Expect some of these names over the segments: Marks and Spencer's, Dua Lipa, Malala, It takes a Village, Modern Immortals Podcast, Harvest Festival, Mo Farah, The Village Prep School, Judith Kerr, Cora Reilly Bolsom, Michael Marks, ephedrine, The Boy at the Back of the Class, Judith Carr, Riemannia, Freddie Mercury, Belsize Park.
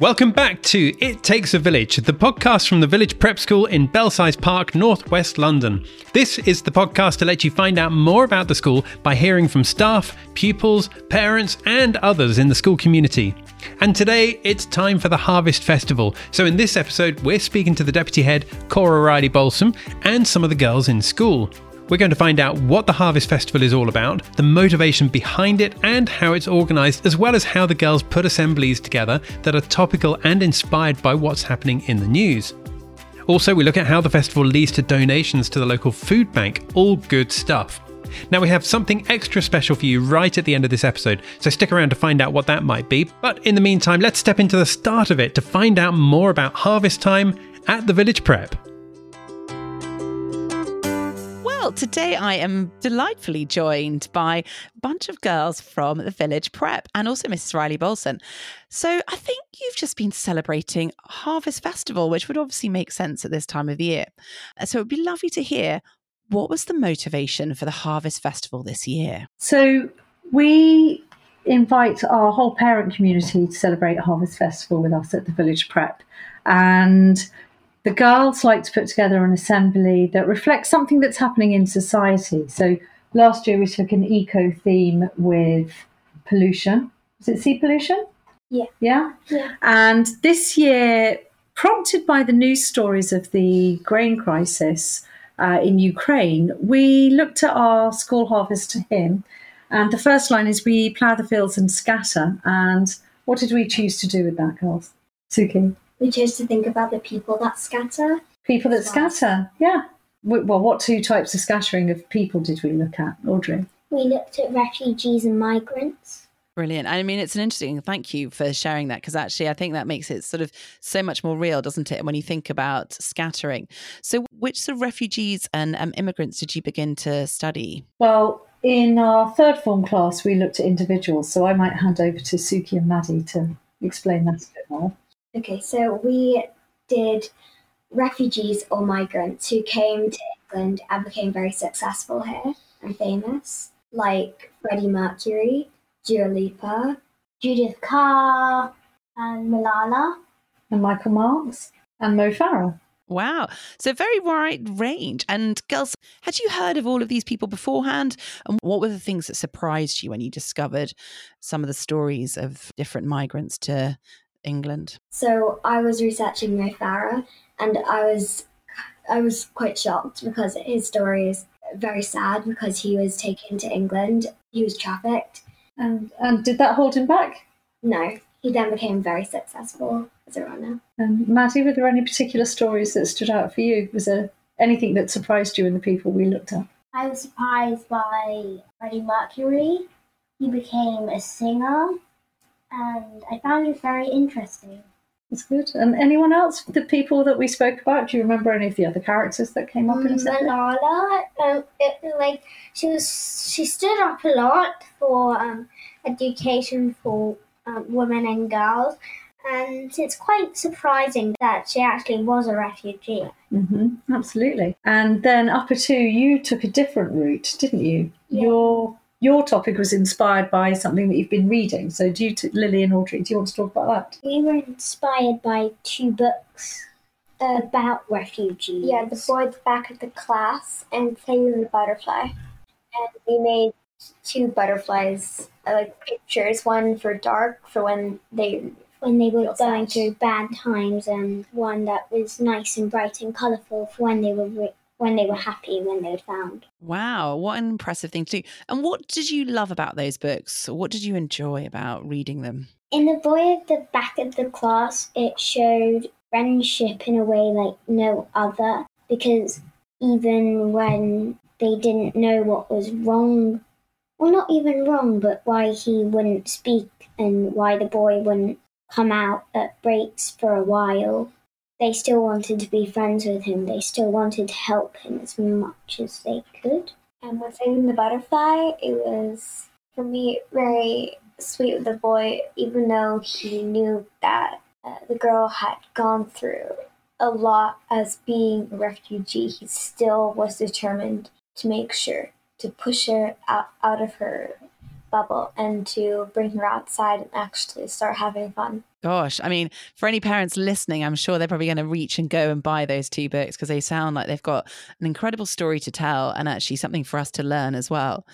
Welcome back to It Takes a Village, the podcast from the Village Prep School in Belsize Park, northwest London. This is the podcast to let you find out more about the school by hearing from staff, pupils, parents and others in the school community. And today it's time for the Harvest Festival. So in this episode, we're speaking to the deputy head, Cora Reilly Bolsom, and some of the girls in school. We're going to find out what the Harvest Festival is all about, the motivation behind it and how it's organised, as well as how the girls put assemblies together that are topical and inspired by what's happening in the news. Also, we look at how the festival leads to donations to the local food bank. All good stuff. Now, we have something extra special for you right at the end of this episode, so stick around to find out what that might be. But in the meantime, let's step into the start of it to find out more about harvest time at the Village Prep. Well, today I am delightfully joined by a bunch of girls from the Village Prep and also Mrs. Reilly Bolsom. So I think you've just been celebrating Harvest Festival, which would obviously make sense at this time of year. So it'd be lovely to hear, what was the motivation for the Harvest Festival this year? So we invite our whole parent community to celebrate Harvest Festival with us at the Village Prep. And the girls like to put together an assembly that reflects something that's happening in society. So last year we took an eco theme with pollution. Was it sea pollution? Yeah. And this year, prompted by the news stories of the grain crisis in Ukraine, we looked at our school harvest hymn. And the first line is, "We plough the fields and scatter." And what did we choose to do with that, girls? Suki? We chose to think about the people that scatter. People that scatter, yeah. Well, what two types of scattering of people did we look at, Audrey? We looked at refugees and migrants. Brilliant. I mean, it's an interesting, thank you for sharing that, because actually I think that makes it sort of so much more real, doesn't it, when you think about scattering. So which sort of refugees and immigrants did you begin to study? Well, in our third form class, we looked at individuals. So I might hand over to Suki and Maddie to explain that a bit more. Okay, so we did refugees or migrants who came to England and became very successful here and famous, like Freddie Mercury, Dua Lipa, Judith Carr, and Malala. And Michael Marks. And Mo Farah. Wow. So very wide range. And girls, had you heard of all of these people beforehand? And what were the things that surprised you when you discovered some of the stories of different migrants to England? So I was researching Mo Farah, and I was quite shocked because his story is very sad, because he was taken to England, he was trafficked. And did that hold him back? No, he then became very successful as a runner. Maddie, were there any particular stories that stood out for you? Was there anything that surprised you in the people we looked at? I was surprised by Freddie Mercury. He became a singer. And I found it very interesting. That's good. And anyone else, the people that we spoke about, do you remember any of the other characters that came up in a second? Malala, she stood up a lot for education for women and girls. And it's quite surprising that she actually was a refugee. Mm-hmm, absolutely. And then upper two, you took a different route, didn't you? Yeah. Your topic was inspired by something that you've been reading. So do you, Lily and Audrey, do you want to talk about that? We were inspired by two books about refugees. Yeah, The Boy at the Back of the Class and Anya the Butterfly. And we made two butterflies, like pictures, one for dark, for when they were going through bad times, and one that was nice and bright and colourful for when they were happy, when they were found. Wow, what an impressive thing to do. And what did you love about those books? What did you enjoy about reading them? In The Boy at the Back of the Class, it showed friendship in a way like no other, because even when they didn't know what was wrong, well, not even wrong, but why he wouldn't speak and why the boy wouldn't come out at breaks for a while, they still wanted to be friends with him. They still wanted to help him as much as they could. And with Anya the Butterfly, it was, for me, very sweet with the boy, even though he knew that the girl had gone through a lot as being a refugee. He still was determined to make sure to push her out of her bubble and to bring her outside and actually start having fun. Gosh, I mean, for any parents listening, I'm sure they're probably going to reach and go and buy those two books because they sound like they've got an incredible story to tell and actually something for us to learn as well.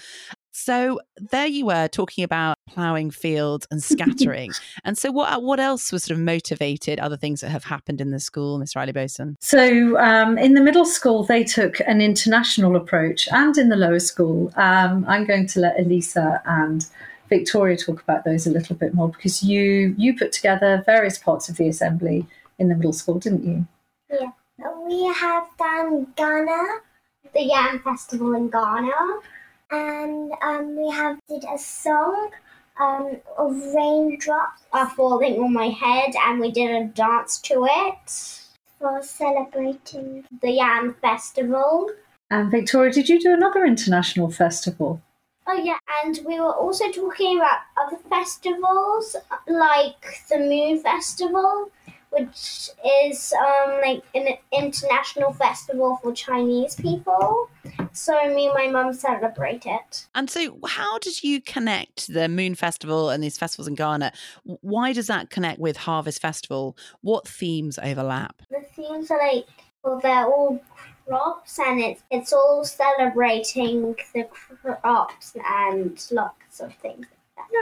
So there you were talking about ploughing fields and scattering. And so what else was sort of motivated other things that have happened in the school, Miss Reilly Bolsom? So in the middle school, they took an international approach, and in the lower school, I'm going to let Elisa and Victoria talk about those a little bit more, because you put together various parts of the assembly in the middle school, didn't you? Yeah, we have done Ghana, the Yam Festival in Ghana. And we have did a song of raindrops are falling on my head, and we did a dance to it for celebrating the Yam Festival. And Victoria, did you do another international festival? Oh yeah, and we were also talking about other festivals like the Moon Festival, which is like an international festival for Chinese people. So me and my mum celebrate it. And so how did you connect the Moon Festival and these festivals in Ghana? Why does that connect with Harvest Festival? What themes overlap? The themes are like, well, they're all crops, and it's all celebrating the crops and lots of things.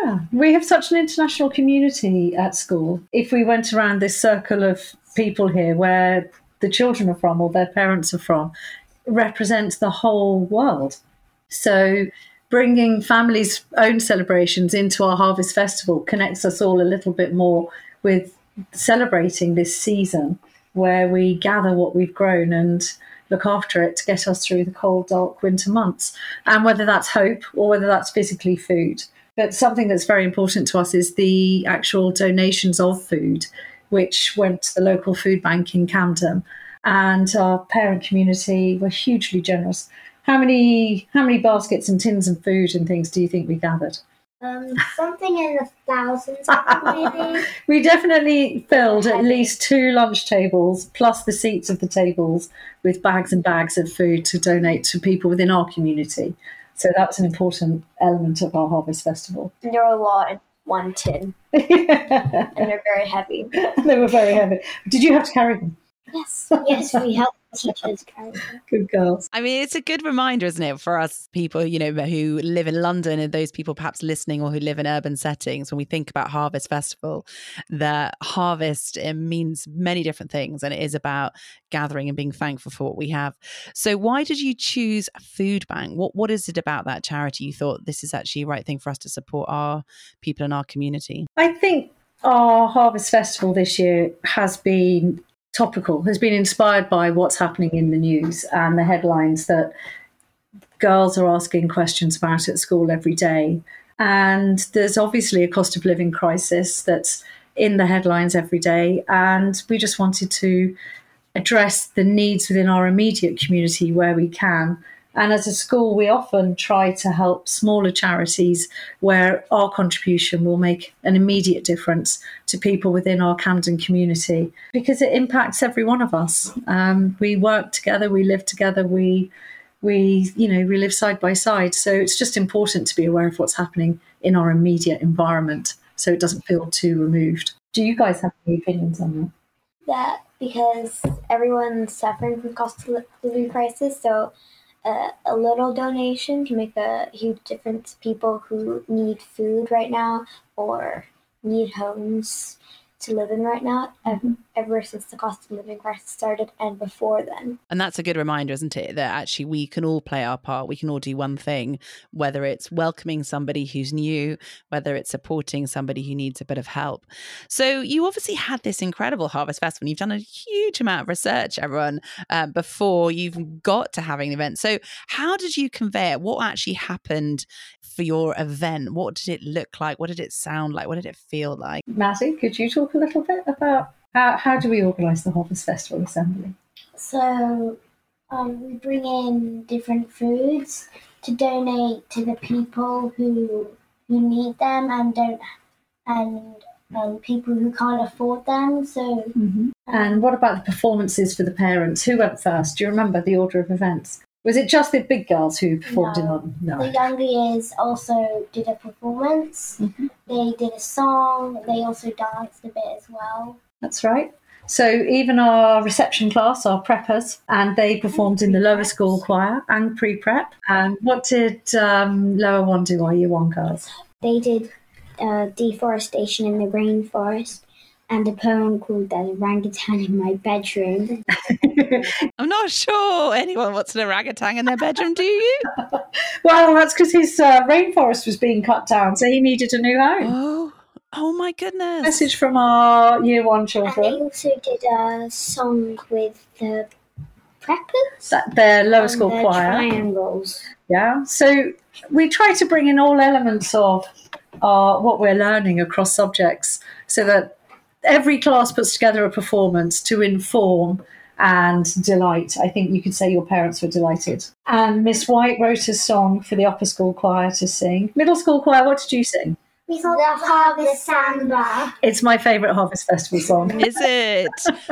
Yeah, we have such an international community at school. If we went around this circle of people here where the children are from or their parents are from, it represents the whole world. So bringing families' own celebrations into our Harvest Festival connects us all a little bit more with celebrating this season where we gather what we've grown and look after it to get us through the cold, dark winter months. And whether that's hope or whether that's physically food. But something that's very important to us is the actual donations of food, which went to the local food bank in Camden. And our parent community were hugely generous. How many baskets and tins of food and things do you think we gathered? Something in the thousands, maybe. We definitely filled at least 2 lunch tables, plus the seats of the tables, with bags and bags of food to donate to people within our community. So that's an important element of our Harvest Festival. And there are a lot in one tin. Yeah. And they're very heavy. They were very heavy. Did you have to carry them? Yes, we helped teachers carry them. Good girls. I mean, it's a good reminder, isn't it, for us people, you know, who live in London and those people perhaps listening or who live in urban settings, when we think about Harvest Festival, that harvest, it means many different things, and it is about gathering and being thankful for what we have. So why did you choose a food bank? What is it about that charity you thought this is actually the right thing for us to support our people in our community? I think our Harvest Festival this year has been topical, has been inspired by what's happening in the news and the headlines that girls are asking questions about at school every day. And there's obviously a cost of living crisis that's in the headlines every day. And we just wanted to address the needs within our immediate community where we can. And as a school, we often try to help smaller charities where our contribution will make an immediate difference to people within our Camden community, because it impacts every one of us. We work together, we live together, we live side by side. So it's just important to be aware of what's happening in our immediate environment so it doesn't feel too removed. Do you guys have any opinions on that? Yeah, because everyone's suffering from cost of living crisis, so a little donation can make a huge difference to people who need food right now or need homes to live in right now, ever since the cost of living crisis started and before then. And that's a good reminder, isn't it, that actually we can all play our part. We can all do one thing, whether it's welcoming somebody who's new, whether it's supporting somebody who needs a bit of help. So you obviously had this incredible Harvest Festival, and you've done a huge amount of research, everyone, before you've got to having an event. So how did you convey it? What actually happened for your event? What did it look like? What did it sound like? What did it feel like? Matty, could you talk a little bit about how do we organise the Harvest Festival Assembly? So we bring in different foods to donate to the people who need them and don't, and people who can't afford them. So And what about the performances for the parents? Who went first? Do you remember the order of events? Was it just the big girls who performed in London? No. The younger years also did a performance. Mm-hmm. They did a song. They also danced a bit as well. That's right. So even our reception class, our preppers, and they performed in the lower school choir and pre-prep. And what did lower one do, our year one girls? They did deforestation in the rainforest. And a poem called "There's an Orangutan in My Bedroom." I'm not sure anyone wants an orangutan in their bedroom, do you? Well, that's because his rainforest was being cut down, so he needed a new home. Oh my goodness. Message from our year one children. And they also did a song with the preppers. Their lower school choir. Triangles. Yeah, so we try to bring in all elements of what we're learning across subjects so that every class puts together a performance to inform and delight. I think you could say your parents were delighted. And Miss White wrote a song for the upper school choir to sing. Middle school choir, what did you sing? We called the Harvest Samba. It's my favourite Harvest Festival song. Is it?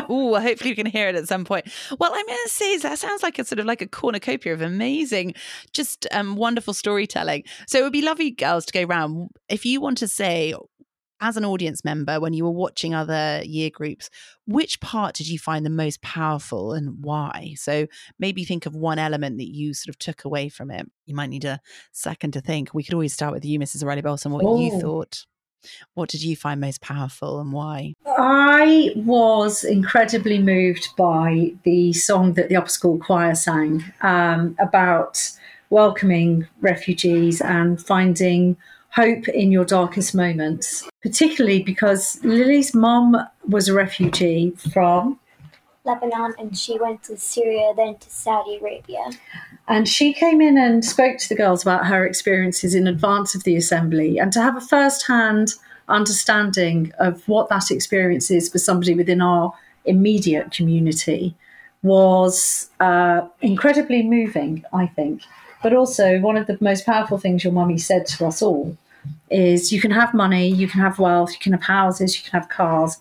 Oh, hopefully you can hear it at some point. Well, I'm going to say that sounds like a sort of like a cornucopia of amazing, just wonderful storytelling. So it would be lovely, girls, to go round. If you want to say, as an audience member, when you were watching other year groups, which part did you find the most powerful and why? So maybe think of one element that you sort of took away from it. You might need a second to think. We could always start with you, Mrs. Reilly Bolsom, what you thought. What did you find most powerful and why? I was incredibly moved by the song that the upper school choir sang about welcoming refugees and finding hope in your darkest moments, particularly because Lily's mum was a refugee from Lebanon, and she went to Syria, then to Saudi Arabia. And she came in and spoke to the girls about her experiences in advance of the assembly, and to have a first-hand understanding of what that experience is for somebody within our immediate community was incredibly moving, I think. But also, one of the most powerful things your mummy said to us all is you can have money, you can have wealth, you can have houses, you can have cars.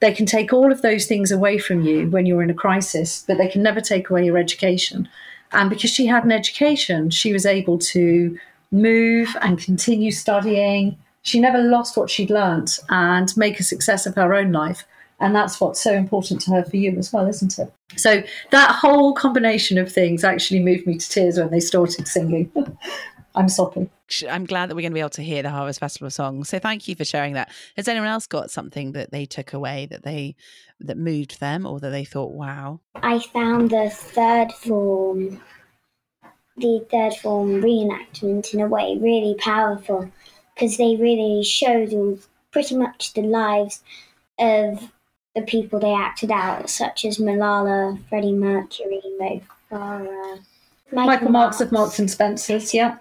They can take all of those things away from you when you're in a crisis, but they can never take away your education. And because she had an education, she was able to move and continue studying. She never lost what she'd learnt and make a success of her own life. And that's what's so important to her for you as well, isn't it? So that whole combination of things actually moved me to tears when they started singing. I'm sopping. I'm glad that we're going to be able to hear the Harvest Festival song. So thank you for sharing that. Has anyone else got something that they took away that moved them or that they thought, wow? I found the third form reenactment in a way really powerful because they really showed all pretty much the lives of the people they acted out, such as Malala, Freddie Mercury, Mo Farah, Michael Marks of Marks and Spencer's, yeah.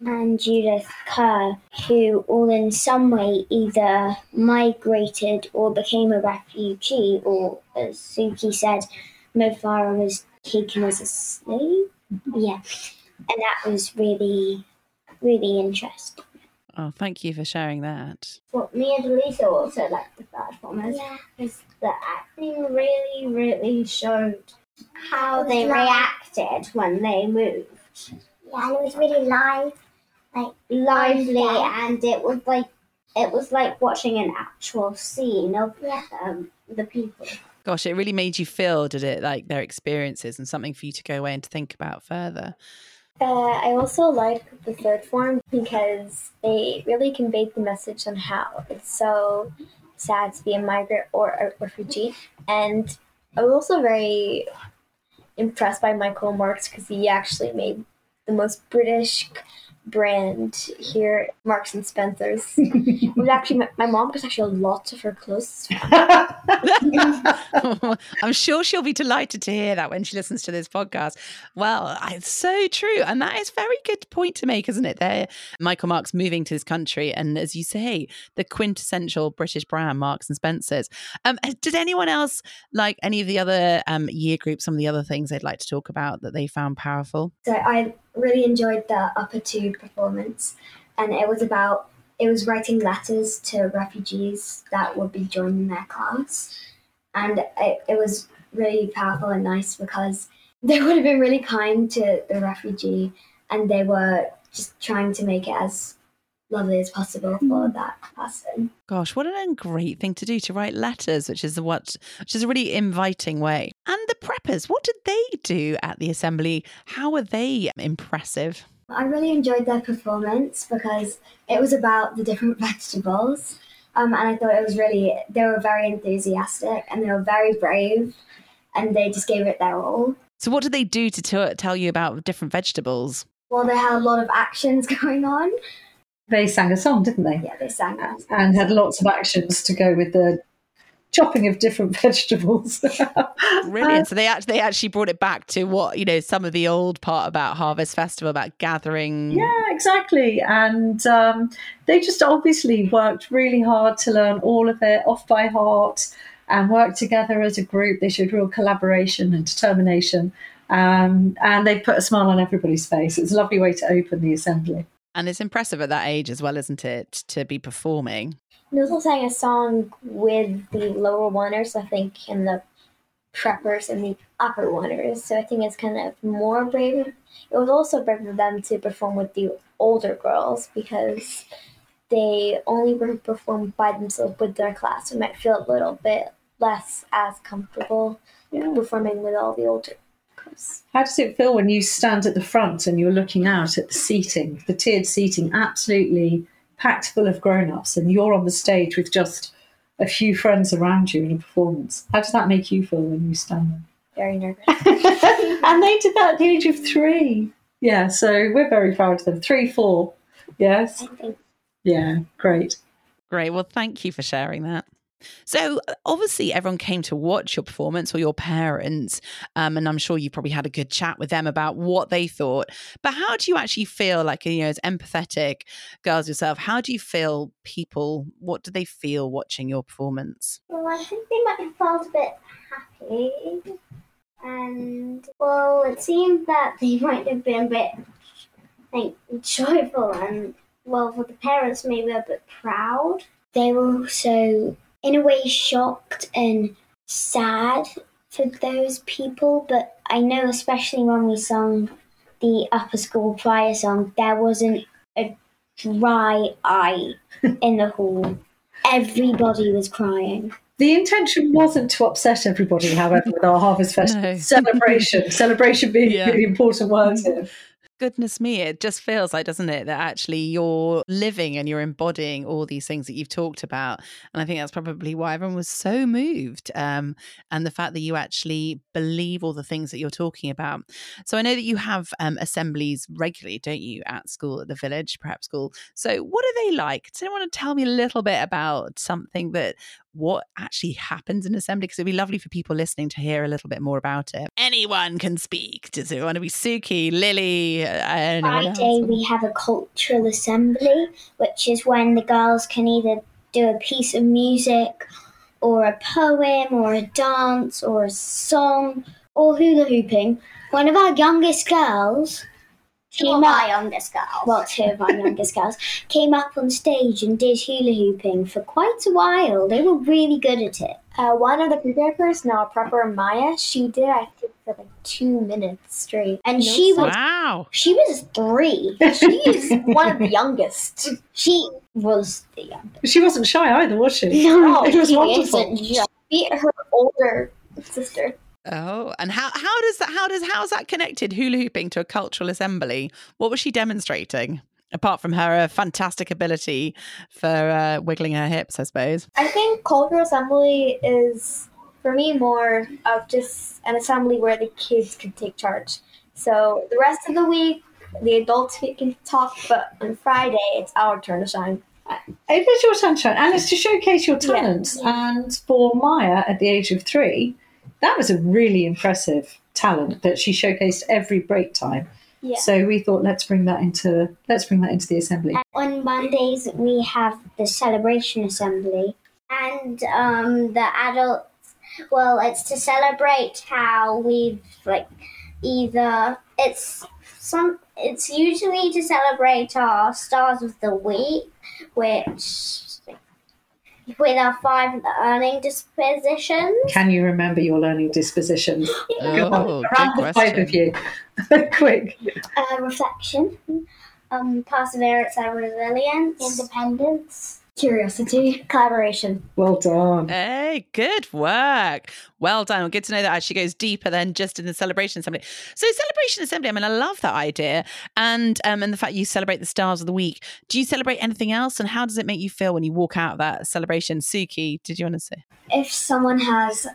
And Judith Kerr, who all in some way either migrated or became a refugee, or as Suki said, Mo Farah was taken as a slave. Yeah, and that was really, really interesting. Oh, thank you for sharing that. What me and Elisa also liked the third form is that acting really, really showed how they reacted when they moved. Yeah, and it was really lively, and it was like watching an actual scene of the people. Gosh, it really made you feel, did it? Like their experiences and something for you to go away and to think about further. I also like the third form because they really conveyed the message on how it's so sad to be a migrant or a refugee. And I was also very impressed by Michael Marks because he actually made the most British brand here, Marks and Spencer's. Actually, my mom got actually a lot of her clothes. I'm sure she'll be delighted to hear that when she listens to this podcast. Well, it's so true. And that is a very good point to make, isn't it? There, Michael Marks moving to this country. And as you say, the quintessential British brand, Marks and Spencer's. Did anyone else like any of the other year groups, some of the other things they'd like to talk about that they found powerful? So I really enjoyed the upper two performance, and it was writing letters to refugees that would be joining their class, and it was really powerful and nice because They would have been really kind to the refugee, and they were just trying to make it as lovely as possible for that person. Gosh, what a great thing to do, to write letters, which is a really inviting way. And the preppers, what did they do at the assembly? How were they impressive? I really enjoyed their performance because it was about the different vegetables. And I thought it was they were very enthusiastic and they were very brave and they just gave it their all. So what did they do to tell you about different vegetables? Well, they had a lot of actions going on. They sang a song, didn't they? Yeah, they sang a song. And had lots of actions to go with the chopping of different vegetables. Brilliant. So they actually brought it back to what, some of the old part about Harvest Festival, about gathering. Yeah, exactly. And they just obviously worked really hard to learn all of it off by heart and work together as a group. They showed real collaboration and determination. And they put a smile on everybody's face. It's a lovely way to open the assembly. And it's impressive at that age as well, isn't it, to be performing? Nozzle sang a song with the lower oneers, I think, and the preppers and the upper oneers. So I think it's kind of more brave. It was also brave of them to perform with the older girls because they only were performed by themselves with their class. So it might feel a little bit less as comfortable performing with all the older. How does it feel when you stand at the front and you're looking out at the seating, the tiered seating, absolutely packed full of grown-ups, and you're on the stage with just a few friends around you in a performance? How does that make you feel when you stand there? Very nervous. And they did that at the age of 3. Yeah, so we're very proud of them. 3, 4. Yes. Yeah, great. Great. Well, thank you for sharing that. So obviously everyone came to watch your performance, or your parents, and I'm sure you probably had a good chat with them about what they thought. But how do you actually feel, as empathetic girls yourself, how do you feel what do they feel watching your performance? Well, I think they might have felt a bit happy. And, well, it seemed that they might have been a bit, joyful and, well, for the parents, maybe a bit proud. They were also, in a way, shocked and sad for those people. But I know, especially when we sung the upper school choir song, there wasn't a dry eye in the hall. Everybody was crying. The intention wasn't to upset everybody, however, with our Harvest Festival. No. Celebration. Celebration being a really important word here. Goodness me, it just feels like, doesn't it, that actually you're living and you're embodying all these things that you've talked about. And I think that's probably why everyone was so moved. And the fact that you actually believe all the things that you're talking about. So I know that you have assemblies regularly, don't you, at school, at the Village Prep School. So what are they like? Does anyone want to tell me a little bit about something that what actually happens in assembly? Because it'd be lovely for people listening to hear a little bit more about it. Anyone can speak. Does it want to be Suki, Lily? Friday we have a cultural assembly, which is when the girls can either do a piece of music or a poem or a dance or a song or hula hooping. One of our youngest girls two of our youngest girls came up on stage and did hula hooping for quite a while. They were really good at it. One of the preppers, now prepper Maya, she did, I think, for 2 minutes straight. And she was 3. She's one of the youngest. She was the youngest. She wasn't shy either, was she? No, it was wonderful. She beat her older sister. Oh, and how's that connected, hula hooping, to a cultural assembly? What was she demonstrating, apart from her fantastic ability for wiggling her hips, I suppose? I think cultural assembly is, for me, more of just an assembly where the kids can take charge. So the rest of the week, the adults can talk, but on Friday, it's our turn to shine. It is your turn to shine, and it's to showcase your talents. Yeah. And for Maya, at the age of 3... that was a really impressive talent that she showcased every break time. Yeah. So we thought, let's bring that into the assembly. On Mondays we have the celebration assembly, and the adults. Well, it's to celebrate how we've It's usually to celebrate our stars of the week, which with our five learning dispositions. Can you remember your learning dispositions? Oh, around the five of you. Quick. Reflection, perseverance and resilience, independence, curiosity, collaboration. Well done. Hey, good work. Well done. Well, good to know that actually goes deeper than just in the celebration assembly. So celebration assembly, I mean, I love that idea. And the fact you celebrate the stars of the week. Do you celebrate anything else? And how does it make you feel when you walk out of that celebration? Suki, did you want to say? If someone has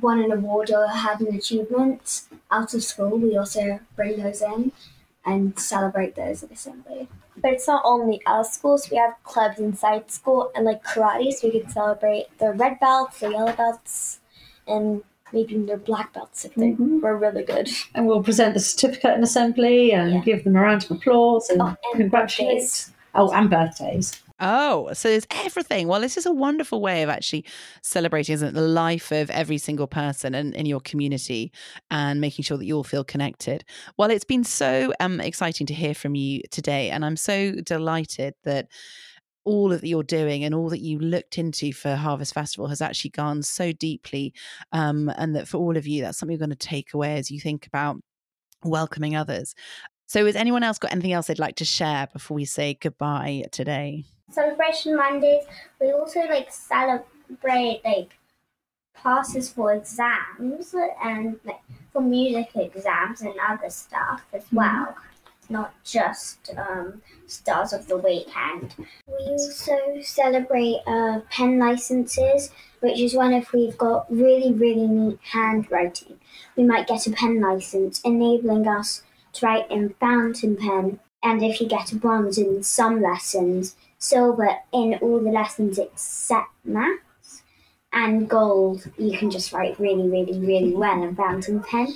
won an award or had an achievement out of school, we also bring those in and celebrate those at assembly. But it's not only our schools, we have clubs inside school and like karate, so we can celebrate the red belts, the yellow belts, and maybe their black belts if they were really good. And we'll present the certificate in assembly and give them a round of applause and congratulate. Birthdays. Oh, and birthdays. Oh, so there's everything. Well, this is a wonderful way of actually celebrating, isn't it, the life of every single person in your community and making sure that you all feel connected. Well, it's been so exciting to hear from you today. And I'm so delighted that all that you're doing and all that you looked into for Harvest Festival has actually gone so deeply. And that for all of you, that's something you're going to take away as you think about welcoming others. So has anyone else got anything else they'd like to share before we say goodbye today? Celebration Mondays, we also celebrate passes for exams and for music exams and other stuff as well, not just stars of the weekend. We also celebrate pen licenses, which is one if we've got really, really neat handwriting. We might get a pen license, enabling us to write in fountain pen. And if you get a bronze in some lessons, silver in all the lessons except maths, and gold, you can just write really, really, really well in fountain pen.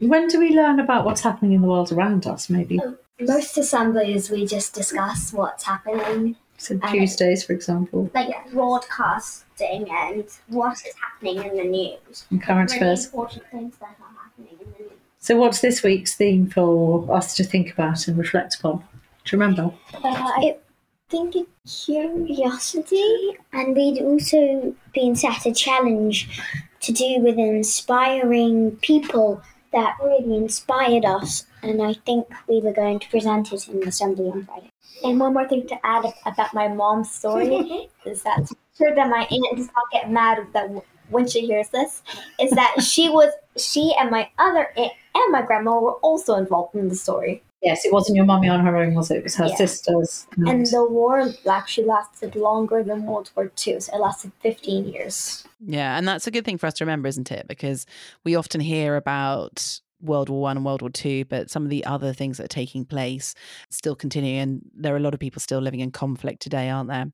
When do we learn about what's happening in the world around us, maybe? Most assemblies, we just discuss what's happening. So Tuesdays, for example. Broadcasting and what is happening in the news. And current affairs. Important things that are happening in the news. So what's this week's theme for us to think about and reflect upon? Do you remember? I think it's curiosity. And we'd also been set a challenge to do with inspiring people that really inspired us. And I think we were going to present it in assembly on Friday. And one more thing to add about my mom's story is that I'm sure that my aunt does not get mad that when she hears this, is that she and my other aunt and my grandma were also involved in the story. Yes, it wasn't your mummy on her own, was it? It was her sisters. And the war actually lasted longer than World War II, so it lasted 15 years. Yeah, and that's a good thing for us to remember, isn't it? Because we often hear about World War I and World War II, but some of the other things that are taking place still continue, and there are a lot of people still living in conflict today, aren't there?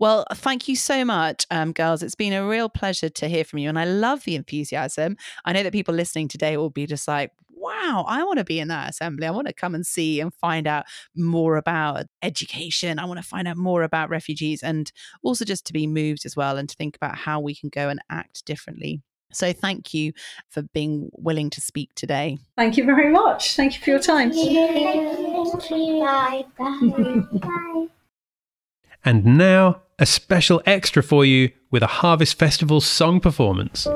Well, thank you so much, girls. It's been a real pleasure to hear from you, and I love the enthusiasm. I know that people listening today will be just like, wow, I want to be in that assembly. I want to come and see and find out more about education. I want to find out more about refugees, and also just to be moved as well and to think about how we can go and act differently. So thank you for being willing to speak today. Thank you very much. Thank you for your time. Thank you. Bye. Bye. Bye. And now a special extra for you with a Harvest Festival song performance.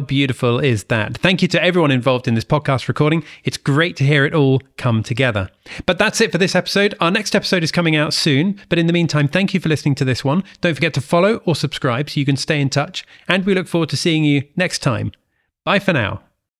How beautiful is that? Thank you to everyone involved in this podcast recording. It's great to hear it all come together. But that's it for this episode. Our next episode is coming out soon. But in the meantime, thank you for listening to this one. Don't forget to follow or subscribe so you can stay in touch. And we look forward to seeing you next time. Bye for now.